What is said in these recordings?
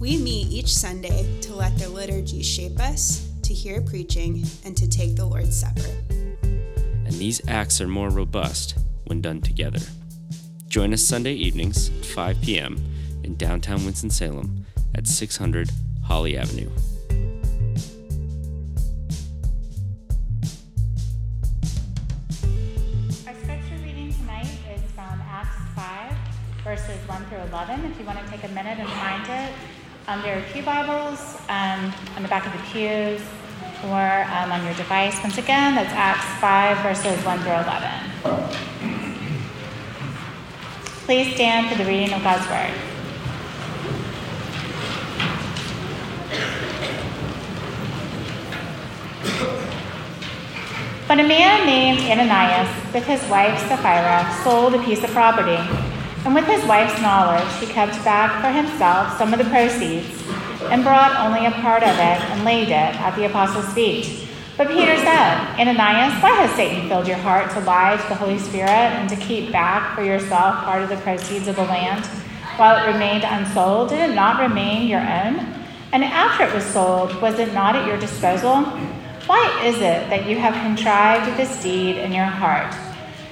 We meet each Sunday to let the liturgy shape us, to hear preaching, and to take the Lord's Supper. And these acts are more robust when done together. Join us Sunday evenings at 5 p.m. in downtown Winston-Salem at 600 Holly Avenue. Our scripture reading tonight is from Acts 5, verses 1 through 11. If you want to take a minute and find it. There are pew Bibles on the back of the pews or on your device. Once again, that's Acts 5, verses 1 through 11. Please stand for the reading of God's Word. But a man named Ananias, with his wife Sapphira, sold a piece of property. And with his wife's knowledge, he kept back for himself some of the proceeds and brought only a part of it and laid it at the apostles' feet. But Peter said, Ananias, why has Satan filled your heart to lie to the Holy Spirit and to keep back for yourself part of the proceeds of the land? While it remained unsold, did it not remain your own? And after it was sold, was it not at your disposal? Why is it that you have contrived this deed in your heart?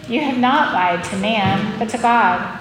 You have not lied to man, but to God.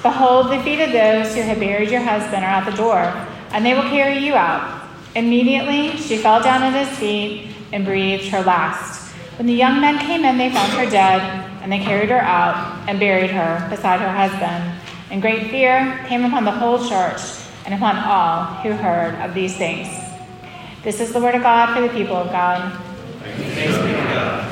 Behold, the feet of those who had buried your husband are at the door, and they will carry you out. Immediately she fell down at his feet and breathed her last. When the young men came in, they found her dead, and they carried her out and buried her beside her husband. And great fear came upon the whole church and upon all who heard of these things. This is the word of God for the people of God. Thanks be to God.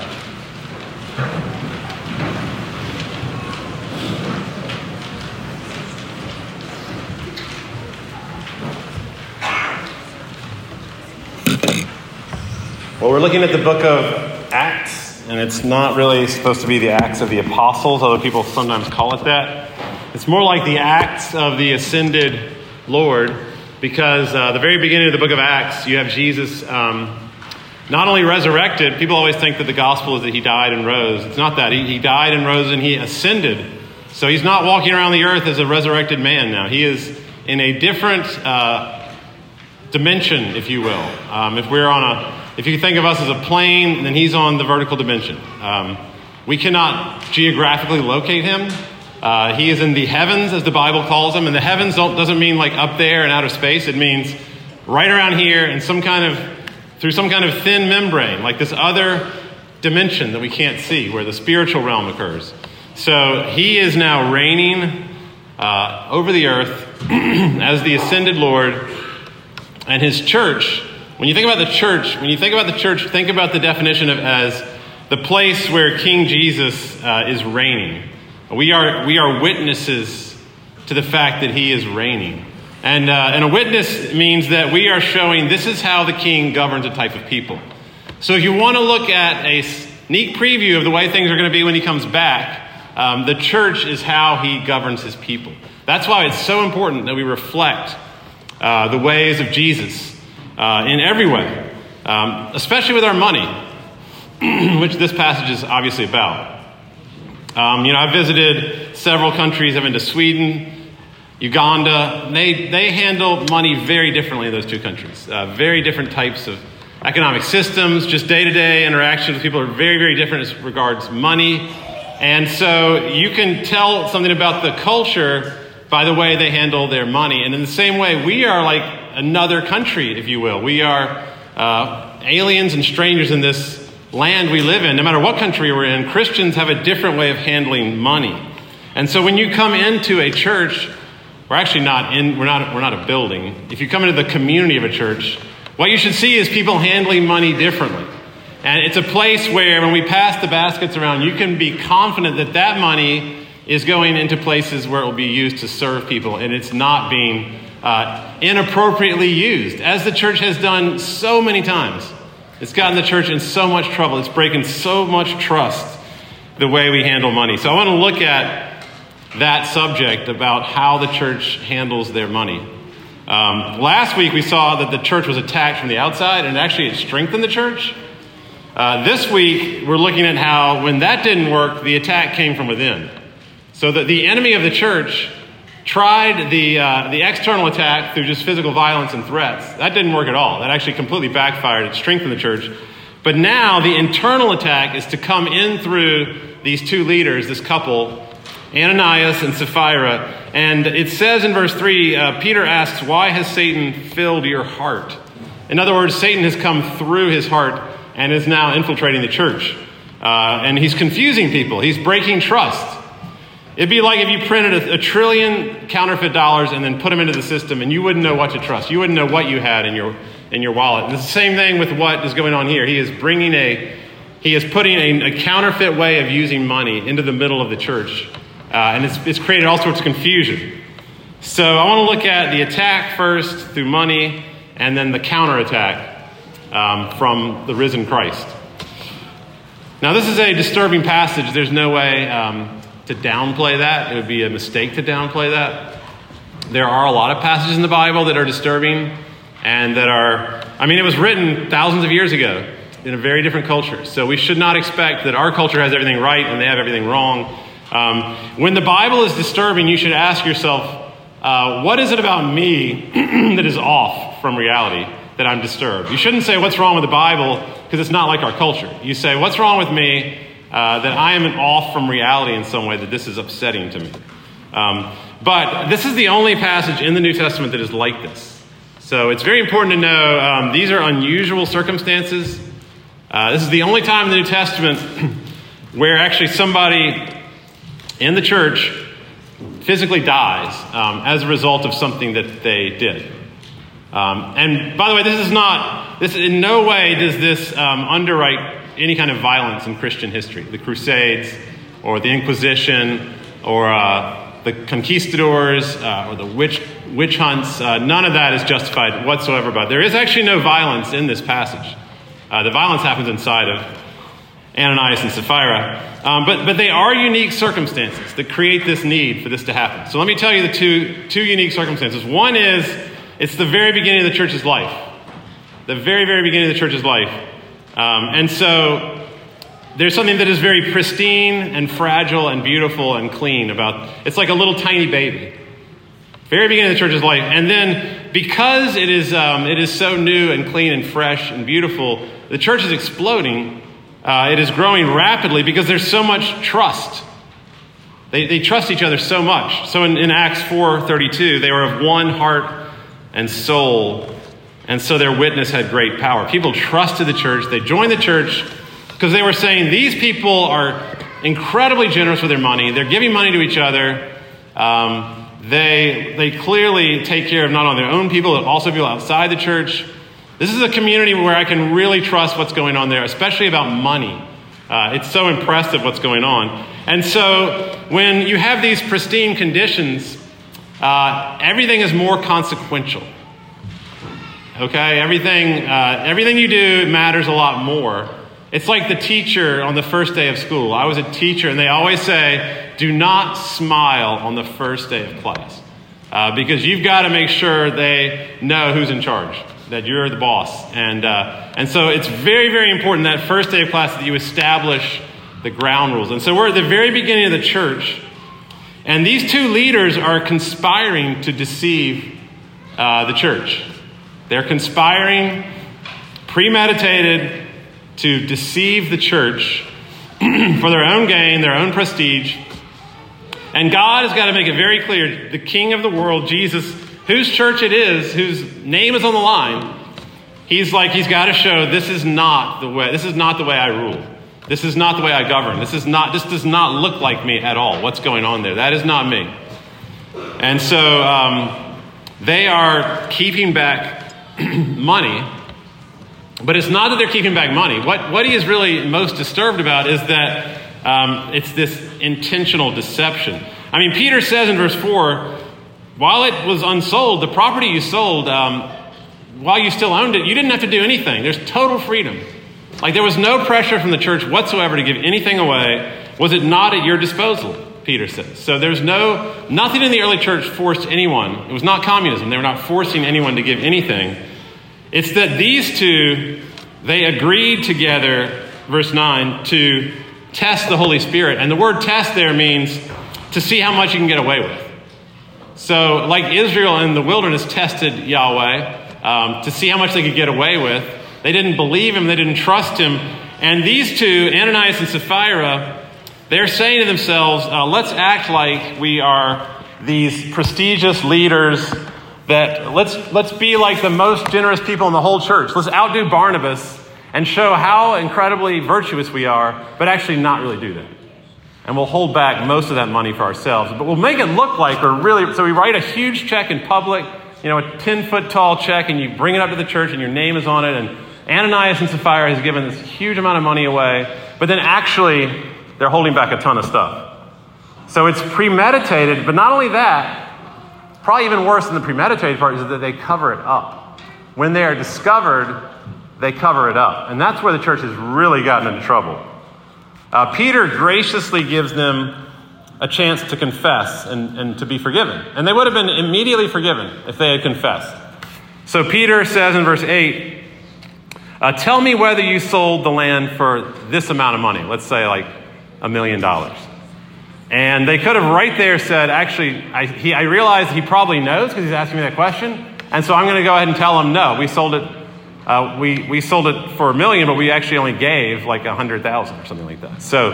Well, we're looking at the book of Acts, and it's not really supposed to be the Acts of the Apostles, although people sometimes call it that. It's more like the Acts of the Ascended Lord, because the very beginning of the book of Acts, you have Jesus not only resurrected. People always think that the gospel is that he died and rose. It's not that. He died and rose and he ascended. So he's not walking around the earth as a resurrected man now. He is in a different dimension, if you will. If you think of us as a plane, then he's on the vertical dimension. We cannot geographically locate him. He is in the heavens, as the Bible calls him. And the heavens doesn't mean like up there and out of space. It means right around here and through some kind of thin membrane, like this other dimension that we can't see, where the spiritual realm occurs. So he is now reigning over the earth as the ascended Lord, and his church. When you think about the church, think about the definition of as the place where King Jesus is reigning. We are witnesses to the fact that he is reigning. And a witness means that we are showing this is how the king governs a type of people. So if you want to look at a sneak preview of the way things are going to be when he comes back, the church is how he governs his people. That's why it's so important that we reflect the ways of Jesus. In every way, especially with our money, which this passage is obviously about. I've visited several countries. I've been to Sweden, Uganda. They handle money very differently in those two countries. Very different types of economic systems. Just day-to-day interaction with people are very, very different as regards money. And so you can tell something about the culture by the way they handle their money. And in the same way, we are like another country, if you will. We are aliens and strangers in this land we live in. No matter what country we're in, Christians have a different way of handling money. And so when you come into a church, we're not a building. If you come into the community of a church, what you should see is people handling money differently. And it's a place where when we pass the baskets around, you can be confident that that money is going into places where it will be used to serve people, and it's not being inappropriately used, as the church has done so many times. It's gotten the church in so much trouble. It's breaking so much trust the way we handle money. So I want to look at that subject about how the church handles their money. Last week we saw that the church was attacked from the outside, and actually it strengthened the church. This week we're looking at how when that didn't work, the attack came from within. So that the enemy of the church tried the external attack through just physical violence and threats. That didn't work at all. That actually completely backfired. It strengthened the church. But now the internal attack is to come in through these two leaders, this couple, Ananias and Sapphira. And it says in verse 3, Peter asks, "Why has Satan filled your heart?" In other words, Satan has come through his heart and is now infiltrating the church. And he's confusing people. He's breaking trust. It'd be like if you printed a trillion counterfeit dollars and then put them into the system, and you wouldn't know what to trust. You wouldn't know what you had in your wallet. And it's the same thing with what is going on here. He is putting a counterfeit way of using money into the middle of the church, and it's created all sorts of confusion. So I want to look at the attack first through money, and then the counterattack from the risen Christ. Now this is a disturbing passage. There's no way to downplay that. It would be a mistake to downplay that. There are a lot of passages in the Bible that are disturbing and that are, it was written thousands of years ago in a very different culture. So we should not expect that our culture has everything right and they have everything wrong. When the Bible is disturbing, you should ask yourself, what is it about me that is off from reality that I'm disturbed? You shouldn't say what's wrong with the Bible because it's not like our culture. You say, what's wrong with me? That I am off from reality in some way, that this is upsetting to me. But this is the only passage in the New Testament that is like this. So it's very important to know these are unusual circumstances. This is the only time in the New Testament where actually somebody in the church physically dies as a result of something that they did. And by the way, in no way does this underwrite any kind of violence in Christian history, the Crusades or the Inquisition or the conquistadors or the witch hunts. None of that is justified whatsoever. But there is actually no violence in this passage. The violence happens inside of Ananias and Sapphira. But they are unique circumstances that create this need for this to happen. So let me tell you the two unique circumstances. One is it's the very beginning of the church's life. The very, very beginning of the church's life. And so there's something that is very pristine and fragile and beautiful and clean about, it's like a little tiny baby, very beginning of the church's life. And then because it is so new and clean and fresh and beautiful, the church is exploding. It is growing rapidly because there's so much trust. They trust each other so much. So in Acts 4:32, they were of one heart and soul. And so their witness had great power. People trusted the church. They joined the church because they were saying, these people are incredibly generous with their money. They're giving money to each other. They clearly take care of not only their own people, but also people outside the church. This is a community where I can really trust what's going on there, especially about money. It's so impressive what's going on. And so when you have these pristine conditions, everything is more consequential. Okay, everything you do matters a lot more. It's like the teacher on the first day of school. I was a teacher, and they always say, do not smile on the first day of class because you've got to make sure they know who's in charge, that you're the boss. And so it's very, very important that first day of class that you establish the ground rules. And so we're at the very beginning of the church, and these two leaders are conspiring to deceive the church. They're conspiring, premeditated, to deceive the church for their own gain, their own prestige. And God has got to make it very clear, the king of the world, Jesus, whose church it is, whose name is on the line, he's like, he's got to show this is not the way. This is not the way I rule. This is not the way I govern. This does not look like me at all. What's going on there? That is not me. And so they are keeping back money, but it's not that they're keeping back money. What he is really most disturbed about is that it's this intentional deception. I mean, Peter says in verse 4, while it was unsold, the property you sold, while you still owned it, you didn't have to do anything. There's total freedom. Like there was no pressure from the church whatsoever to give anything away. Was it not at your disposal? Peter says. So there's nothing in the early church forced anyone. It was not communism. They were not forcing anyone to give anything. It's that these two, they agreed together, verse 9, to test the Holy Spirit. And the word test there means to see how much you can get away with. So like Israel in the wilderness tested Yahweh to see how much they could get away with. They didn't believe him. They didn't trust him. And these two, Ananias and Sapphira, they're saying to themselves, let's act like we are these prestigious leaders that let's be like the most generous people in the whole church. Let's outdo Barnabas and show how incredibly virtuous we are, but actually not really do that. And we'll hold back most of that money for ourselves, but we'll make it look like we're really, so we write a huge check in public, you know, a 10-foot tall check, and you bring it up to the church and your name is on it. And Ananias and Sapphira has given this huge amount of money away, but then actually they're holding back a ton of stuff. So it's premeditated, but not only that, probably even worse than the premeditated part is that they cover it up. When they are discovered, they cover it up. And that's where the church has really gotten into trouble. Peter graciously gives them a chance to confess and to be forgiven. And they would have been immediately forgiven if they had confessed. So Peter says in verse 8, tell me whether you sold the land for this amount of money. Let's say like $1 million. And they could have right there said, actually, I realize he probably knows because he's asking me that question. And so I'm going to go ahead and tell him, no, we sold it. We sold it for $1 million, but we actually only gave like 100,000 or something like that. So,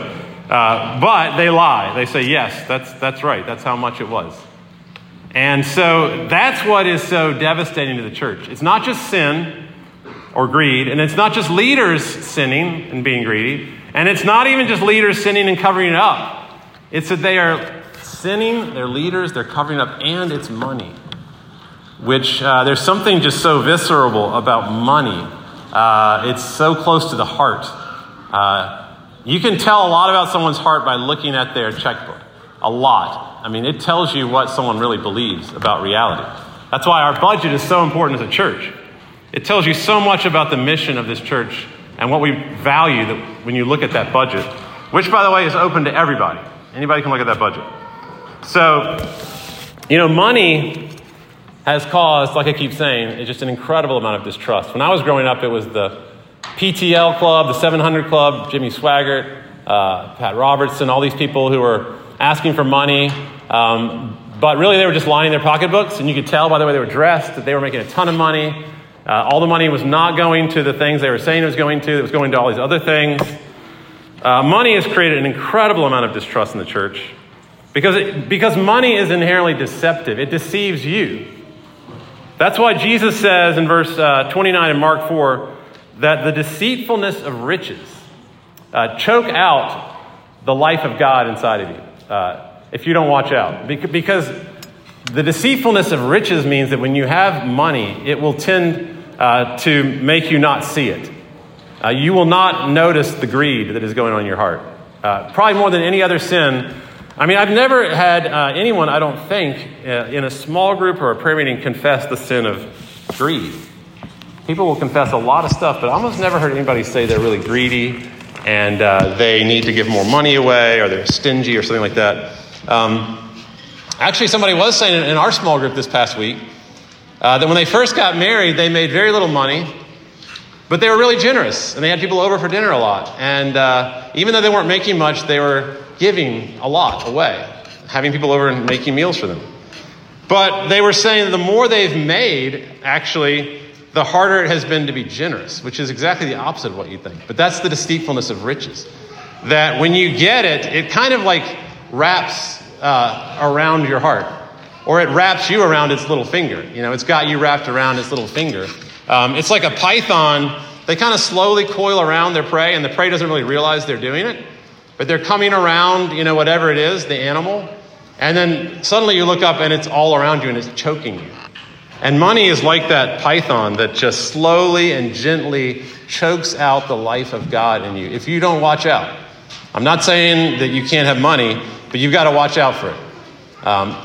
but they lie. They say, yes, that's right. That's how much it was. And so that's what is so devastating to the church. It's not just sin or greed, and it's not just leaders sinning and being greedy, and it's not even just leaders sinning and covering it up. It's that they are sinning, they're leaders, they're covering up, and it's money. Which there's something just so visceral about money. It's so close to the heart. You can tell a lot about someone's heart by looking at their checkbook. A lot. I mean, it tells you what someone really believes about reality. That's why our budget is so important as a church. It tells you so much about the mission of this church and what we value that when you look at that budget, which, by the way, is open to everybody. Anybody can look at that budget. So, you know, money has caused, like I keep saying, it's just an incredible amount of distrust. When I was growing up, it was the PTL Club, the 700 Club, Jimmy Swaggart, Pat Robertson, all these people who were asking for money. But really, they were just lining their pocketbooks. And you could tell by the way they were dressed that they were making a ton of money. All the money was not going to the things they were saying it was going to. It was going to all these other things. Money has created an incredible amount of distrust in the church because money is inherently deceptive. It deceives you. That's why Jesus says in verse 29 in Mark 4 that the deceitfulness of riches choke out the life of God inside of you if you don't watch out. Because the deceitfulness of riches means that when you have money, it will tend to make you not see it. You will not notice the greed that is going on in your heart. Probably more than any other sin. I mean, I've never had anyone, I don't think, in a small group or a prayer meeting confess the sin of greed. People will confess a lot of stuff, but I almost never heard anybody say they're really greedy and they need to give more money away or they're stingy or something like that. Actually, somebody was saying in our small group this past week that when they first got married, they made very little money, but they were really generous and they had people over for dinner a lot. And even though they weren't making much, they were giving a lot away, having people over and making meals for them. But they were saying the more they've made, actually, the harder it has been to be generous, which is exactly the opposite of what you think. But that's the deceitfulness of riches, that when you get it, it kind of like wraps around your heart. or it wraps you around its little finger. You know, it's got you wrapped around its little finger. It's like a python. They kind of slowly coil around their prey, and the prey doesn't really realize they're doing it, but they're coming around, you know, whatever it is, the animal. And then suddenly you look up and it's all around you and it's choking you. And money is like that python that just slowly and gently chokes out the life of God in you if you don't watch out. I'm not saying that you can't have money, but you've got to watch out for it.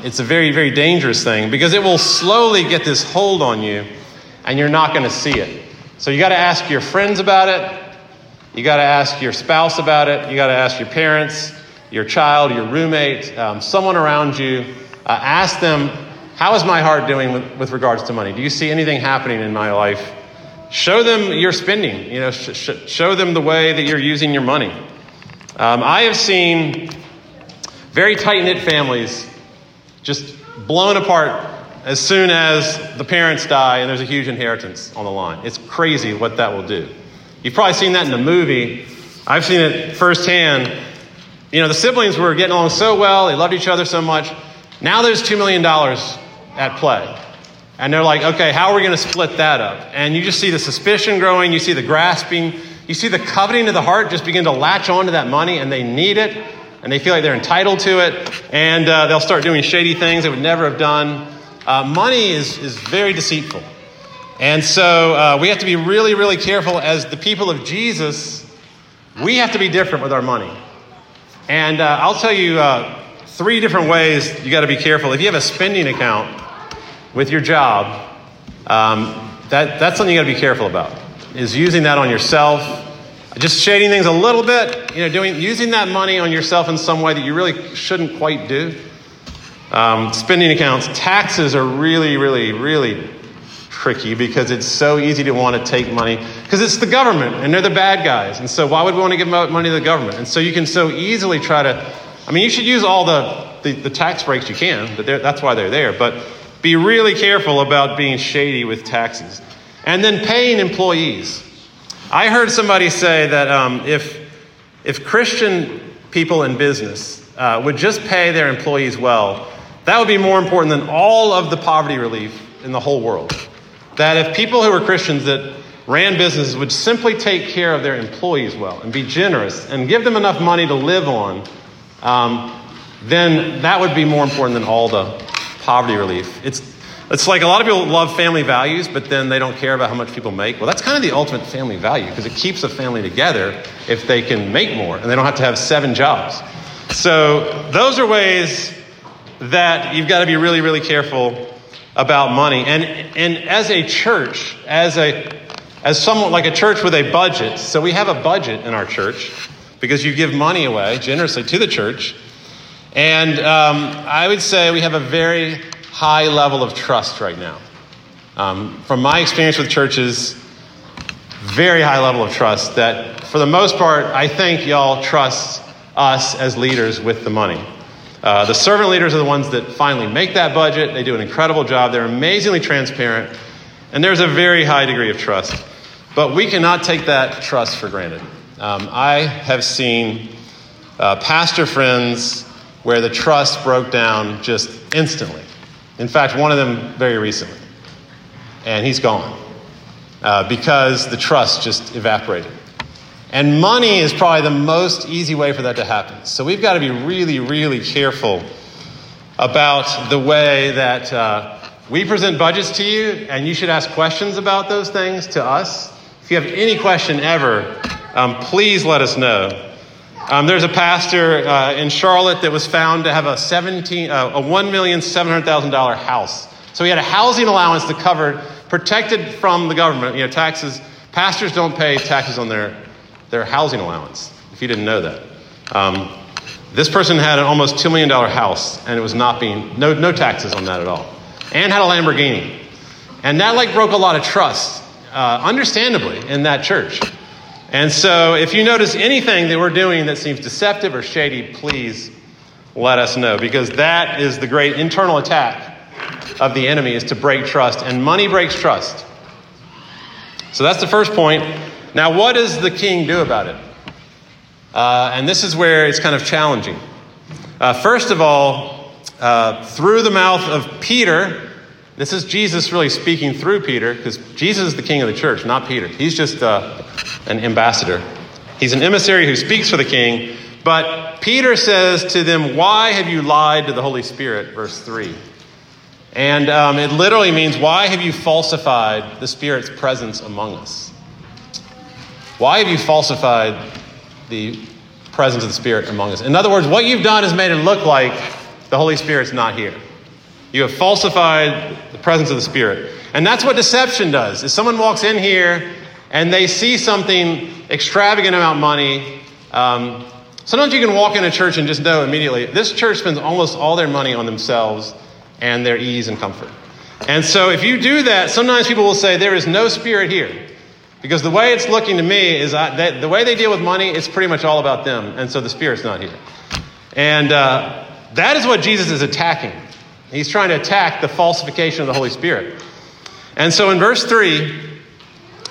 It's a very, very dangerous thing because it will slowly get this hold on you and you're not going to see it. So you got to ask your friends about it. You got to ask your spouse about it. You got to ask your parents, your child, your roommate, someone around you. Ask them, how is my heart doing with regards to money? Do you see anything happening in my life? Show them your spending. You know, show them the way that you're using your money. I have seen very tight-knit families just blown apart as soon as the parents die and there's a huge inheritance on the line. It's crazy what that will do. You've probably seen that in the movie. I've seen it firsthand. You know, the siblings were getting along so well. They loved each other so much. Now there's $2 million at play. And they're like, okay, how are we going to split that up? And you just see the suspicion growing. You see the grasping. You see the coveting of the heart just begin to latch onto that money, and they need it, and they feel like they're entitled to it, and they'll start doing shady things they would never have done. Money is very deceitful. And so we have to be really, really careful as the people of Jesus. We have to be different with our money. And I'll tell you three different ways you got to be careful. If you have a spending account with your job, that's something you got to be careful about. Is using that on yourself, just shading things a little bit, you know, using that money on yourself in some way that you really shouldn't quite do. Spending accounts, taxes are really, really, really tricky because it's so easy to want to take money because it's the government and they're the bad guys. And so why would we want to give money to the government? And so you can so easily try to, I mean, you should use all the tax breaks you can, but that's why they're there. But be really careful about being shady with taxes. And then paying employees. I heard somebody say that if Christian people in business would just pay their employees well, that would be more important than all of the poverty relief in the whole world. That if people who were Christians that ran businesses would simply take care of their employees well and be generous and give them enough money to live on, then that would be more important than all the poverty relief. It's like a lot of people love family values, but then they don't care about how much people make. Well, that's kind of the ultimate family value because it keeps a family together if they can make more and they don't have to have 7 jobs. So those are ways that you've got to be really, really careful about money. And as a church, as somewhat like a church with a budget, so we have a budget in our church because you give money away generously to the church. And I would say we have a very high level of trust right now. From my experience with churches, very high level of trust that for the most part, I think y'all trust us as leaders with the money. The servant leaders are the ones that finally make that budget. They do an incredible job. They're amazingly transparent, and there's a very high degree of trust. But we cannot take that trust for granted. I have seen pastor friends where the trust broke down just instantly. In fact, one of them very recently. And he's gone because the trust just evaporated. And money is probably the most easy way for that to happen. So we've got to be really, really careful about the way that we present budgets to you. And you should ask questions about those things to us. If you have any question ever, please let us know. There's a pastor in Charlotte that was found to have a $1,700,000 house. So he had a housing allowance to cover, protected from the government. You know, taxes. Pastors don't pay taxes on their housing allowance. If you didn't know that, this person had an almost $2 million house, and it was not being no taxes on that at all, and had a Lamborghini, and that like broke a lot of trust, understandably, in that church. And so if you notice anything that we're doing that seems deceptive or shady, please let us know, because that is the great internal attack of the enemy, is to break trust, and money breaks trust. So that's the first point. Now, what does the king do about it? And this is where it's kind of challenging. First of all, through the mouth of Peter. This is Jesus really speaking through Peter, because Jesus is the king of the church, not Peter. He's just an ambassador. He's an emissary who speaks for the king. But Peter says to them, why have you lied to the Holy Spirit? Verse 3. And it literally means, why have you falsified the Spirit's presence among us? Why have you falsified the presence of the Spirit among us? In other words, what you've done is made it look like the Holy Spirit's not here. You have falsified the presence of the Spirit. And that's what deception does. If someone walks in here and they see something extravagant about money, sometimes you can walk in a church and just know immediately, this church spends almost all their money on themselves and their ease and comfort. And so if you do that, sometimes people will say, there is no Spirit here. Because the way it's looking to me is the way they deal with money, it's pretty much all about them. And so the Spirit's not here. And that is what Jesus is attacking. He's trying to attack the falsification of the Holy Spirit. And so in verse 3,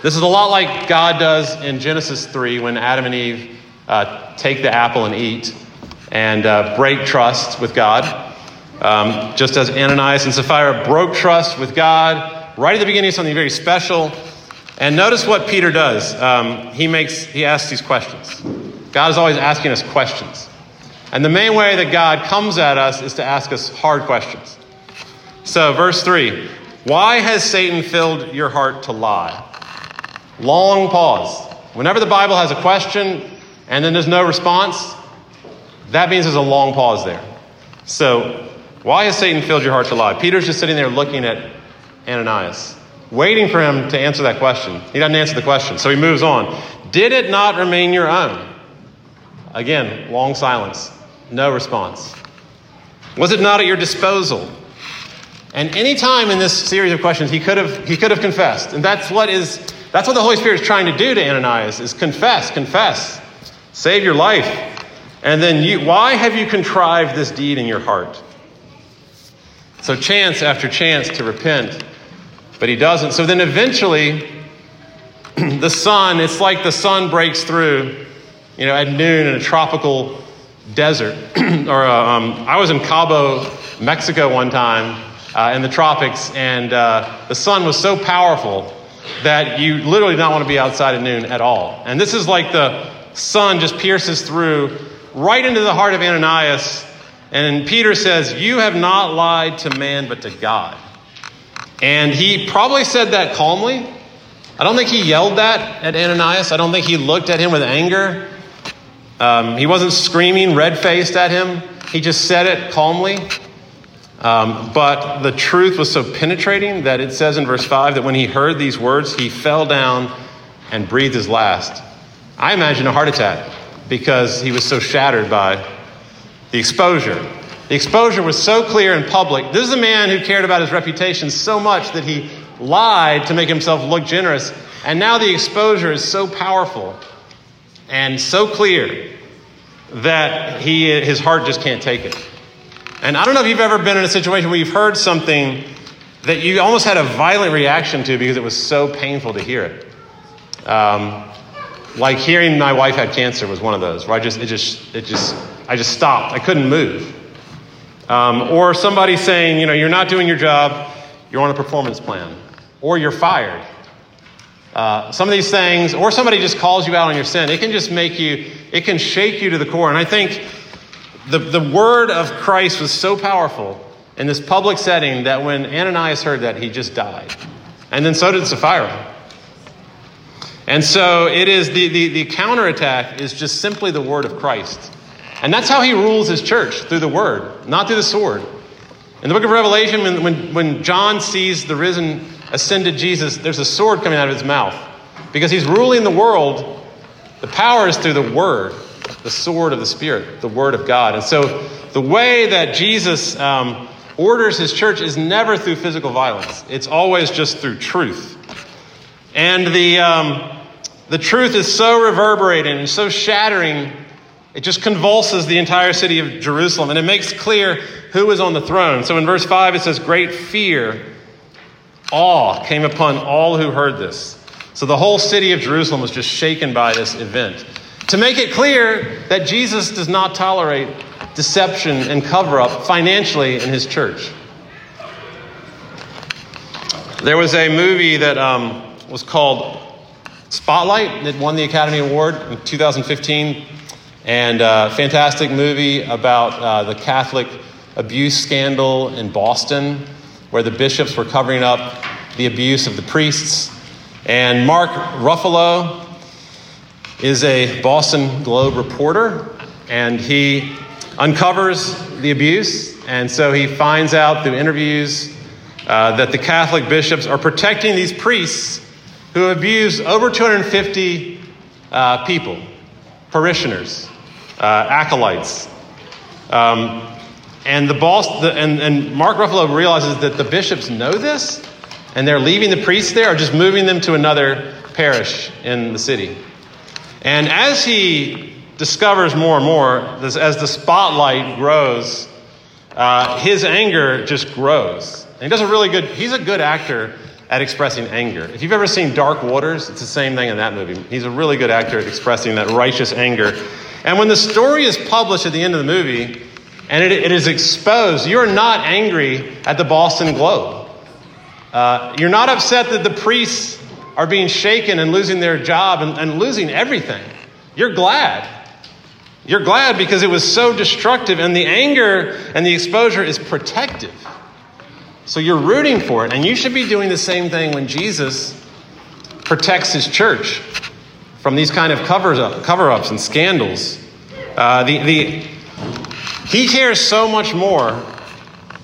this is a lot like God does in Genesis 3 when Adam and Eve take the apple and eat and break trust with God. Just as Ananias and Sapphira broke trust with God right at the beginning of something very special. And notice what Peter does. He asks these questions. God is always asking us questions. And the main way that God comes at us is to ask us hard questions. So verse 3, why has Satan filled your heart to lie? Long pause. Whenever the Bible has a question and then there's no response, that means there's a long pause there. So why has Satan filled your heart to lie? Peter's just sitting there looking at Ananias, waiting for him to answer that question. He doesn't answer the question, so he moves on. Did it not remain your own? Again, long silence. No response. Was it not at your disposal? And any time in this series of questions, he could have confessed. And that's what the Holy Spirit is trying to do to Ananias, is confess, save your life. And then why have you contrived this deed in your heart? So chance after chance to repent, but he doesn't. So then eventually it's like the sun breaks through, at noon in a tropical desert. I was in Cabo, Mexico one time in the tropics, and the sun was so powerful that you literally don't want to be outside at noon at all. And this is like the sun just pierces through right into the heart of Ananias. And Peter says, you have not lied to man but to God. And he probably said that calmly. I don't think he yelled that at Ananias. I don't think he looked at him with anger. He wasn't screaming red-faced at him. He just said it calmly. But the truth was so penetrating that it says in verse 5 that when he heard these words, he fell down and breathed his last. I imagine a heart attack because he was so shattered by the exposure. The exposure was so clear and public. This is a man who cared about his reputation so much that he lied to make himself look generous. And now the exposure is so powerful and so clear that his heart just can't take it. And I don't know if you've ever been in a situation where you've heard something that you almost had a violent reaction to because it was so painful to hear it. Like hearing my wife had cancer was one of those where I just stopped. I couldn't move. Or somebody saying, you're not doing your job. You're on a performance plan, or you're fired. Some of these things, or somebody just calls you out on your sin. It can just it can shake you to the core. And I think the word of Christ was so powerful in this public setting that when Ananias heard that, he just died. And then so did Sapphira. And so it is the counterattack is just simply the word of Christ. And that's how he rules his church, through the word, not through the sword. In the book of Revelation, when John sees the risen, ascended Jesus, there's a sword coming out of his mouth. Because he's ruling the world, the power is through the word, the sword of the Spirit, the word of God. And so the way that Jesus orders his church is never through physical violence. It's always just through truth. And the truth is so reverberating and so shattering, it just convulses the entire city of Jerusalem, and it makes clear who is on the throne. So in verse 5, it says, great fear, awe came upon all who heard this. So the whole city of Jerusalem was just shaken by this event. To make it clear that Jesus does not tolerate deception, and cover-up financially in his church. There was a movie that was called Spotlight. It won the Academy Award in 2015. And a fantastic movie about the Catholic abuse scandal in Boston, where the bishops were covering up the abuse of the priests. And Mark Ruffalo is a Boston Globe reporter, and he uncovers the abuse. And so he finds out through interviews that the Catholic bishops are protecting these priests who abused over 250 people, parishioners, acolytes. And Mark Ruffalo realizes that the bishops know this, and they're leaving the priests there or just moving them to another parish in the city. And as he discovers more and more, as the spotlight grows, his anger just grows. And he does he's a good actor at expressing anger. If you've ever seen Dark Waters, it's the same thing in that movie. He's a really good actor at expressing that righteous anger. And when the story is published at the end of the movie, and it is exposed, you're not angry at the Boston Globe. You're not upset that the priests are being shaken and losing their job and losing everything. You're glad. You're glad because it was so destructive, and the anger and the exposure is protective. So you're rooting for it, and you should be doing the same thing when Jesus protects his church from these kind of cover-ups and scandals. He cares so much more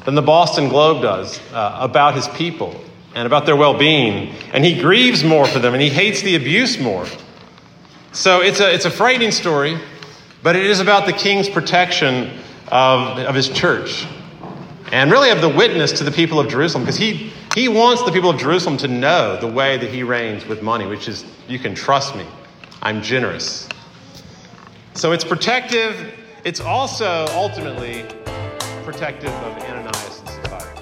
than the Boston Globe does about his people and about their well-being, and he grieves more for them, and he hates the abuse more. So it's a frightening story, but it is about the king's protection of his church, and really of the witness to the people of Jerusalem, because he wants the people of Jerusalem to know the way that he reigns with money, which is, you can trust me, I'm generous. So it's protective. It's also ultimately protective of Ananias and Sapphira.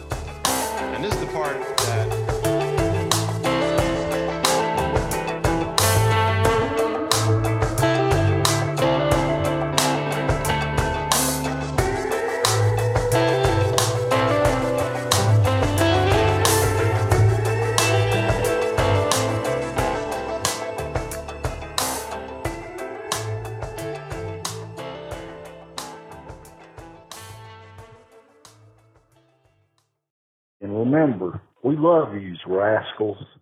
And this is the part that... Remember, we love you rascals.